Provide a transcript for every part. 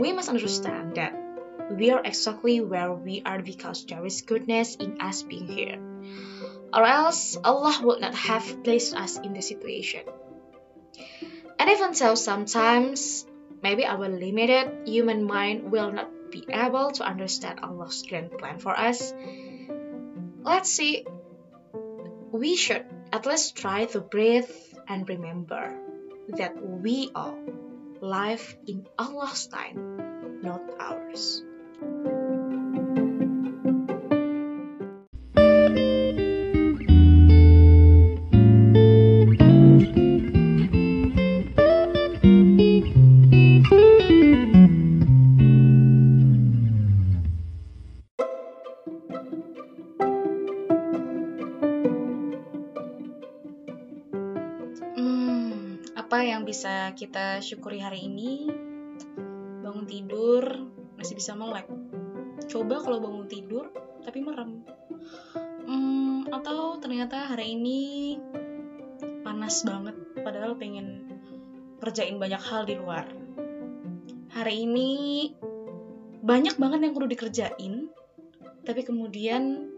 We must understand that we are exactly where we are because there is goodness in us being here, or else Allah would not have placed us in this situation. And even so, sometimes maybe our limited human mind will not be able to understand Allah's grand plan for us. Let's see, we should at least try to breathe and remember that we all live in Allah's time, not ours. Apa yang bisa kita syukuri hari ini? Bangun tidur masih bisa melek. Coba kalau bangun tidur tapi merem. Atau ternyata hari ini panas banget padahal pengen kerjain banyak hal di luar. Hari ini banyak banget yang perlu dikerjain tapi kemudian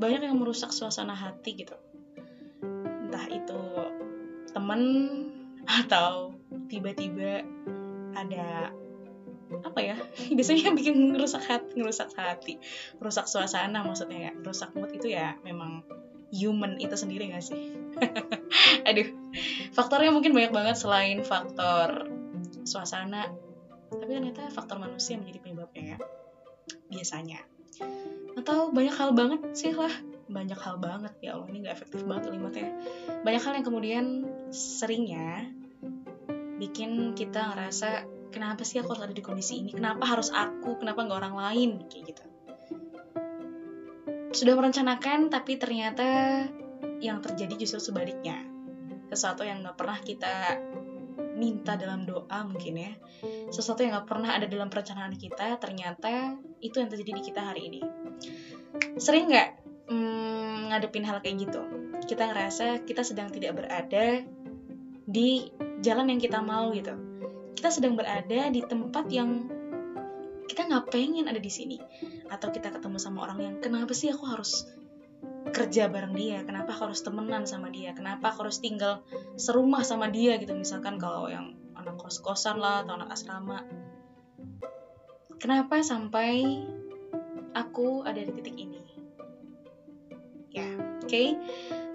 banyak yang merusak suasana hati gitu. Entah itu teman atau tiba-tiba ada apa ya, biasanya yang bikin ngerusak hati, rusak suasana maksudnya ya, rusak mood itu ya memang human itu sendiri gak sih? Aduh, faktornya mungkin banyak banget selain faktor suasana, tapi ternyata faktor manusia menjadi penyebabnya ya, biasanya. Atau banyak hal banget ya Allah, ini gak efektif banget kalimatnya. Banyak hal yang kemudian seringnya bikin kita ngerasa kenapa sih aku harus ada di kondisi ini, kenapa harus aku, kenapa gak orang lain, kayak gitu. Sudah merencanakan tapi ternyata yang terjadi justru sebaliknya, sesuatu yang gak pernah kita minta dalam doa mungkin ya, sesuatu yang gak pernah ada dalam perencanaan kita, ternyata itu yang terjadi di kita hari ini. Sering gak ngadepin hal kayak gitu? Kita ngerasa kita sedang tidak berada di jalan yang kita mau gitu. Kita sedang berada di tempat yang kita nggak pengen ada di sini. Atau kita ketemu sama orang yang kenapa sih aku harus kerja bareng dia? Kenapa aku harus temenan sama dia? Kenapa aku harus tinggal serumah sama dia gitu? Misalkan kalau yang anak kos-kosan lah atau anak asrama. Kenapa sampai aku ada di titik ini? Okay.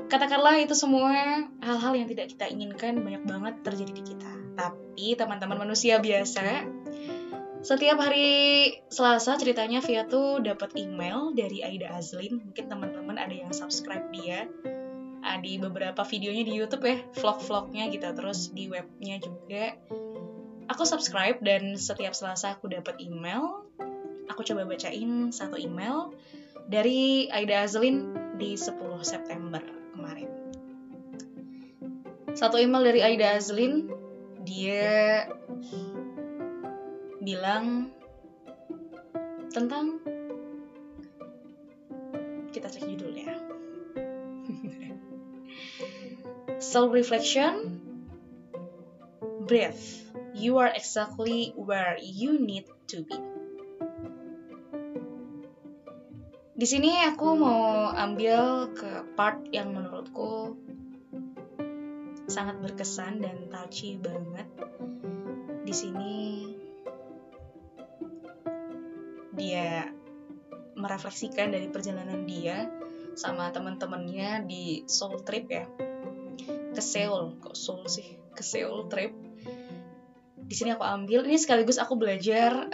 Katakanlah itu semua hal-hal yang tidak kita inginkan banyak banget terjadi di kita. Tapi teman-teman manusia biasa, setiap hari Selasa ceritanya Via tuh dapat email dari Aida Azlin. Mungkin teman-teman ada yang subscribe dia di beberapa videonya di YouTube ya, vlog-vlognya gitu, terus di webnya juga. Aku subscribe dan setiap Selasa aku dapat email. Aku coba bacain satu email dari Aida Azlin di 10 September kemarin. Satu email dari Aida Azlin, dia bilang tentang, kita cek judulnya, self-reflection, breathe, you are exactly where you need to be. Di sini aku mau ambil ke part yang menurutku sangat berkesan dan touchy banget. Di sini dia merefleksikan dari perjalanan dia sama teman-temannya di Seoul trip ya. Ke Seoul, kok Seoul sih? Ke Seoul trip. Di sini aku ambil, ini sekaligus aku belajar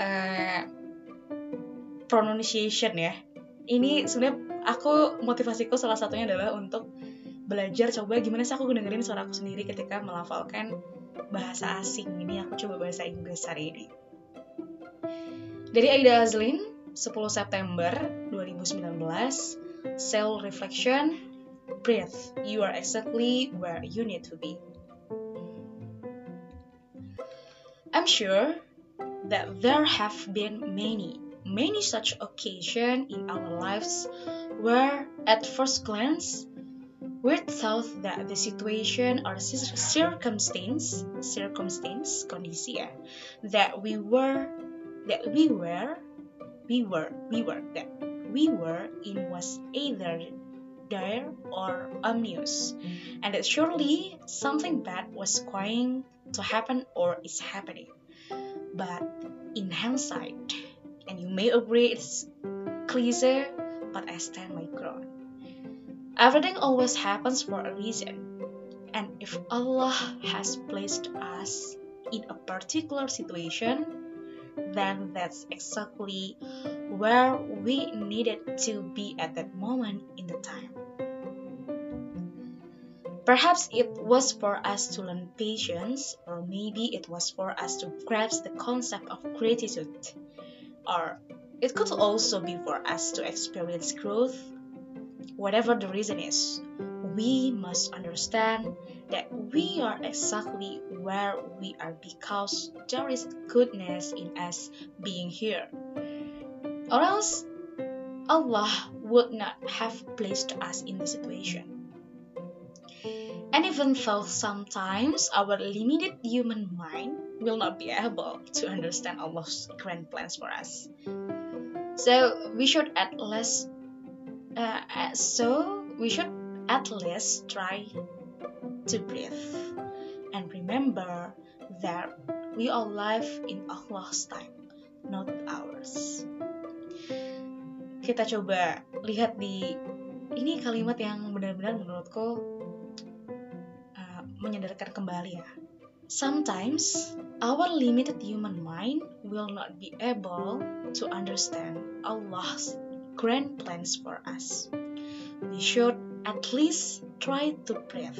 pronunciation ya. Ini sebenarnya aku, motivasiku salah satunya adalah untuk belajar coba gimana sih aku dengerin suara aku sendiri ketika melafalkan bahasa asing. Ini aku coba bahasa Inggris hari ini. Dari Aida Azlin, 10 September 2019, Self Reflection, Breathe, you are exactly where you need to be. I'm sure that there have been many such occasions in our lives where, at first glance, Word tells that the situation or circumstance kondisi ya, that we were in was either dire or ominous, and that surely something bad was going to happen or is happening. But in hindsight, and you may agree it's cliche, but I stand my ground. Everything always happens for a reason, and if Allah has placed us in a particular situation, then that's exactly where we needed to be at that moment in the time. Perhaps it was for us to learn patience, or maybe it was for us to grasp the concept of gratitude, or it could also be for us to experience growth. Whatever the reason is, we must understand that we are exactly where we are because there is goodness in us being here. Or else, Allah would not have placed us in this situation. And even though sometimes our limited human mind will not be able to understand Allah's grand plans for us, so we should at least try to breathe and remember that we all live in Allah's time, not ours. Kita coba lihat ini kalimat yang benar-benar menurutku menyadarkan kembali ya. Sometimes our limited human mind will not be able to understand Allah's grand plans for us. We should at least try to breathe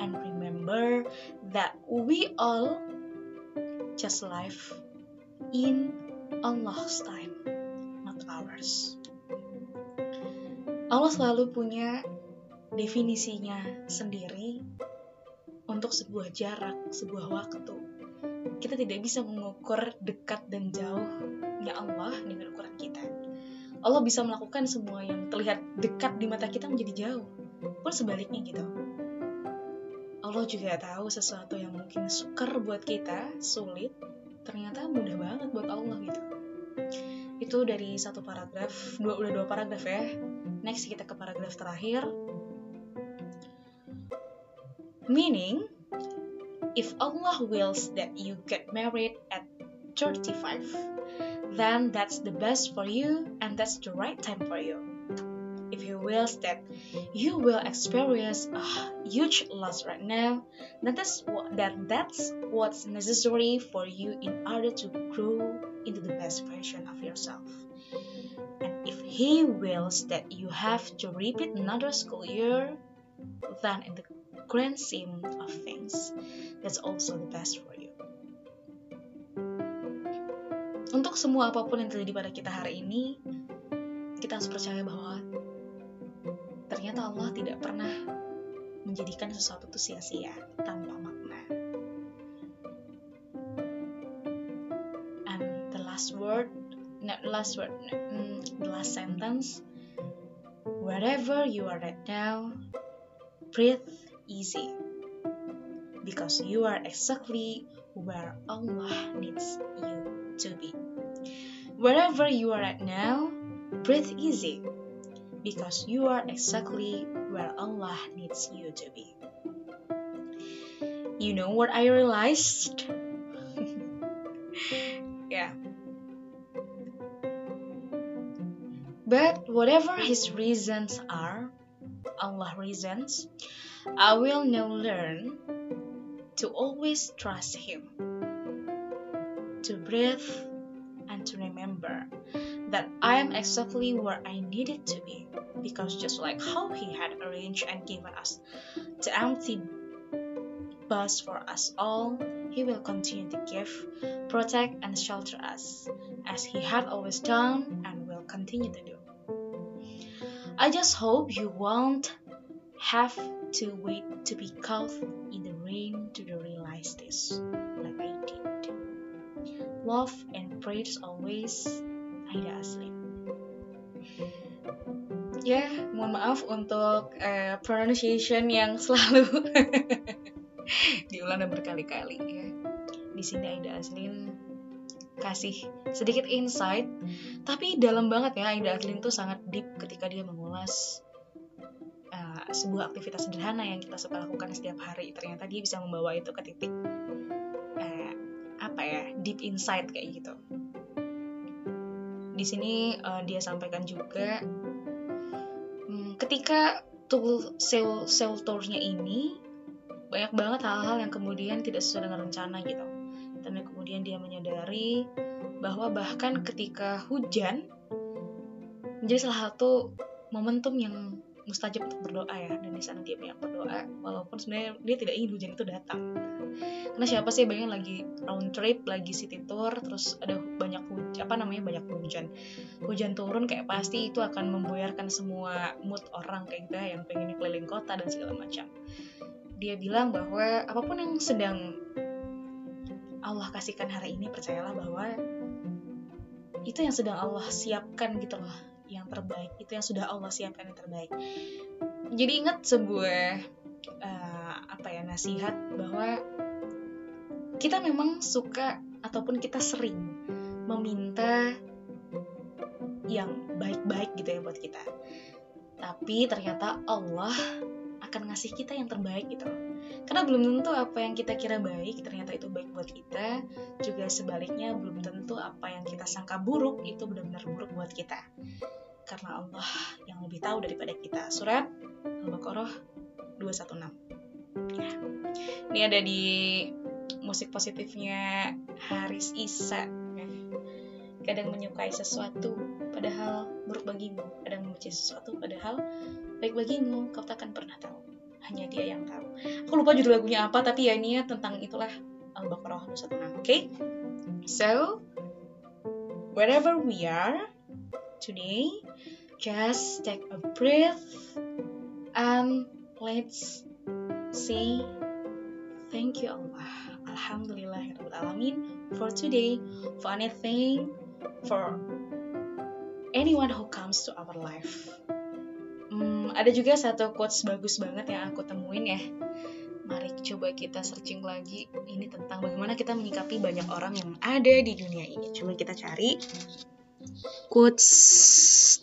and remember that we all just live in Allah's time, not ours. Allah selalu punya definisinya sendiri untuk sebuah jarak, sebuah waktu. Kita tidak bisa mengukur dekat dan jauhnya Allah dengan ukuran kita. Allah bisa melakukan semua yang terlihat dekat di mata kita menjadi jauh. Pun sebaliknya gitu. Allah juga tahu sesuatu yang mungkin sukar buat kita, sulit, ternyata mudah banget buat Allah gitu. Itu dari satu paragraf, udah dua paragraf ya. Next kita ke paragraf terakhir. Meaning, if Allah wills that you get married at 35, then that's the best for you and that's the right time for you. If He wills that you will experience a huge loss right now, then that's what's necessary for you in order to grow into the best version of yourself. And if He wills that you have to repeat another school year, then in the grand scheme of things, that's also the best for you. Untuk semua apapun yang terjadi pada kita hari ini, kita harus percaya bahwa ternyata Allah tidak pernah menjadikan sesuatu itu sia-sia tanpa makna. And the last sentence, wherever you are right now, breathe easy, because you are exactly where Allah needs you to be. Wherever you are at now, breathe easy, because you are exactly where Allah needs you to be. You know what I realized? Yeah. But whatever His reasons are, Allah's reasons, I will now learn to always trust Him, to breathe, and to remember that I am exactly where I needed to be, because just like how He had arranged and given us the empty bus for us all, He will continue to give, protect, and shelter us, as He had always done and will continue to do. I just hope you won't have to wait to be caught in the rain to realize this, like I did. Love and prayers always, Aida Azlin. Ya, mohon maaf untuk pronunciation yang selalu diulang dan berkali-kali ya. Di sini Aida Azlin kasih sedikit insight, tapi dalam banget ya. Aida Azlin tuh sangat deep ketika dia mengulas sebuah aktivitas sederhana yang kita suka lakukan setiap hari. Ternyata dia bisa membawa itu ke titik deep insight kayak gitu. Di sini dia sampaikan juga ketika tool sale tournya ini banyak banget hal-hal yang kemudian tidak sesuai dengan rencana gitu. Dan kemudian dia menyadari bahwa bahkan ketika hujan menjadi salah satu momentum yang mustajab untuk berdoa ya. Dan di sana dia banyak berdoa walaupun sebenarnya dia tidak ingin hujan itu datang. Karena siapa sih bayangin lagi round trip, lagi city tour, terus ada banyak hujan. Hujan turun kayak pasti itu akan membuyarkan semua mood orang kayak gitu yang pengen keliling kota dan segala macam. Dia bilang bahwa apapun yang sedang Allah kasihkan hari ini, percayalah bahwa itu yang sedang Allah siapkan gitu loh, yang terbaik. Itu yang sudah Allah siapkan yang terbaik. Jadi ingat sebuah nasihat bahwa kita memang suka ataupun kita sering meminta yang baik-baik gitu ya buat kita. Tapi ternyata Allah akan ngasih kita yang terbaik gitu. Karena belum tentu apa yang kita kira baik ternyata itu baik buat kita. Juga sebaliknya belum tentu apa yang kita sangka buruk itu benar-benar buruk buat kita. Karena Allah yang lebih tahu daripada kita. Surat Al-Baqarah 216 ya. Ini ada di musik positifnya Haris Isa. Kadang menyukai sesuatu padahal buruk bagimu, kadang membenci sesuatu padahal baik bagimu, kau takkan pernah tahu, hanya dia yang tahu. Aku lupa judul lagunya apa, tapi ya ini tentang itulah Al-Baqarah 216. Okay? So, wherever we are today, just take a breath and let's say thank you Allah. Alhamdulillahirabbil alamin for today, for anything, for anyone who comes to our life. Ada juga satu quotes bagus banget yang aku temuin ya. Mari coba kita searching lagi. Ini tentang bagaimana kita menyikapi banyak orang yang ada di dunia ini. Coba kita cari quotes.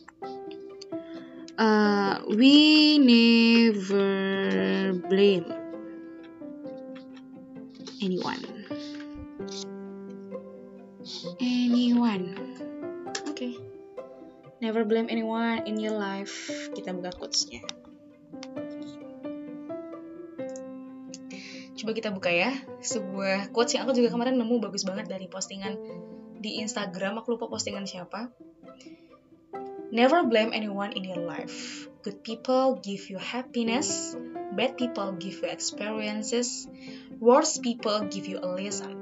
We never blame anyone. Okay. Never blame anyone in your life. Kita buka quotes-nya. Coba kita buka ya. Sebuah quotes yang aku juga kemarin nemu bagus banget dari postingan di Instagram. Aku lupa postingan siapa. Never blame anyone in your life. Good people give you happiness. Bad people give you experiences. Worse people give you a lesson.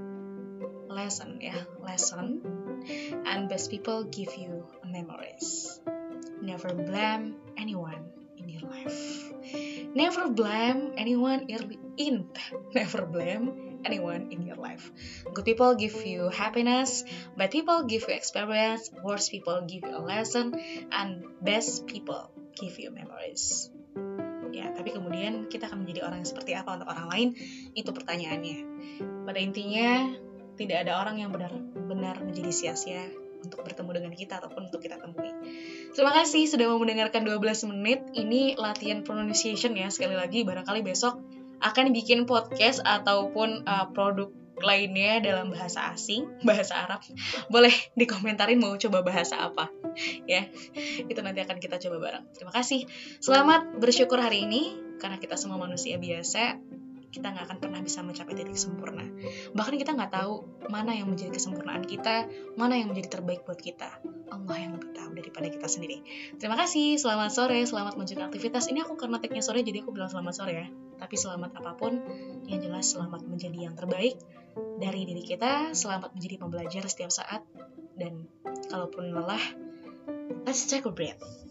And best people give you memories. Never blame anyone in your life. Never blame anyone in your life. Good people give you happiness. Bad people give you experience. Worse people give you a lesson. And best people give you memories. Ya, tapi kemudian kita akan menjadi orang yang seperti apa untuk orang lain, itu pertanyaannya. Pada intinya, tidak ada orang yang benar-benar menjadi sia-sia untuk bertemu dengan kita ataupun untuk kita temui. Terima kasih sudah mau mendengarkan 12 menit. Ini latihan pronunciation ya. Sekali lagi, barangkali besok akan bikin podcast ataupun produk lainnya dalam bahasa asing, bahasa Arab. Boleh dikomentarin mau coba bahasa apa. Ya, itu nanti akan kita coba bareng. Terima kasih. Selamat bersyukur hari ini. Karena kita semua manusia biasa, kita nggak akan pernah bisa mencapai titik sempurna. Bahkan kita nggak tahu mana yang menjadi kesempurnaan kita, mana yang menjadi terbaik buat kita. Allah yang lebih tahu daripada kita sendiri. Terima kasih, selamat sore, selamat menunjukkan aktivitas. Ini aku karena tag-nya sore, jadi aku bilang selamat sore ya. Tapi selamat apapun, yang jelas selamat menjadi yang terbaik dari diri kita, selamat menjadi pembelajar setiap saat. Dan kalaupun lelah, let's take a breath.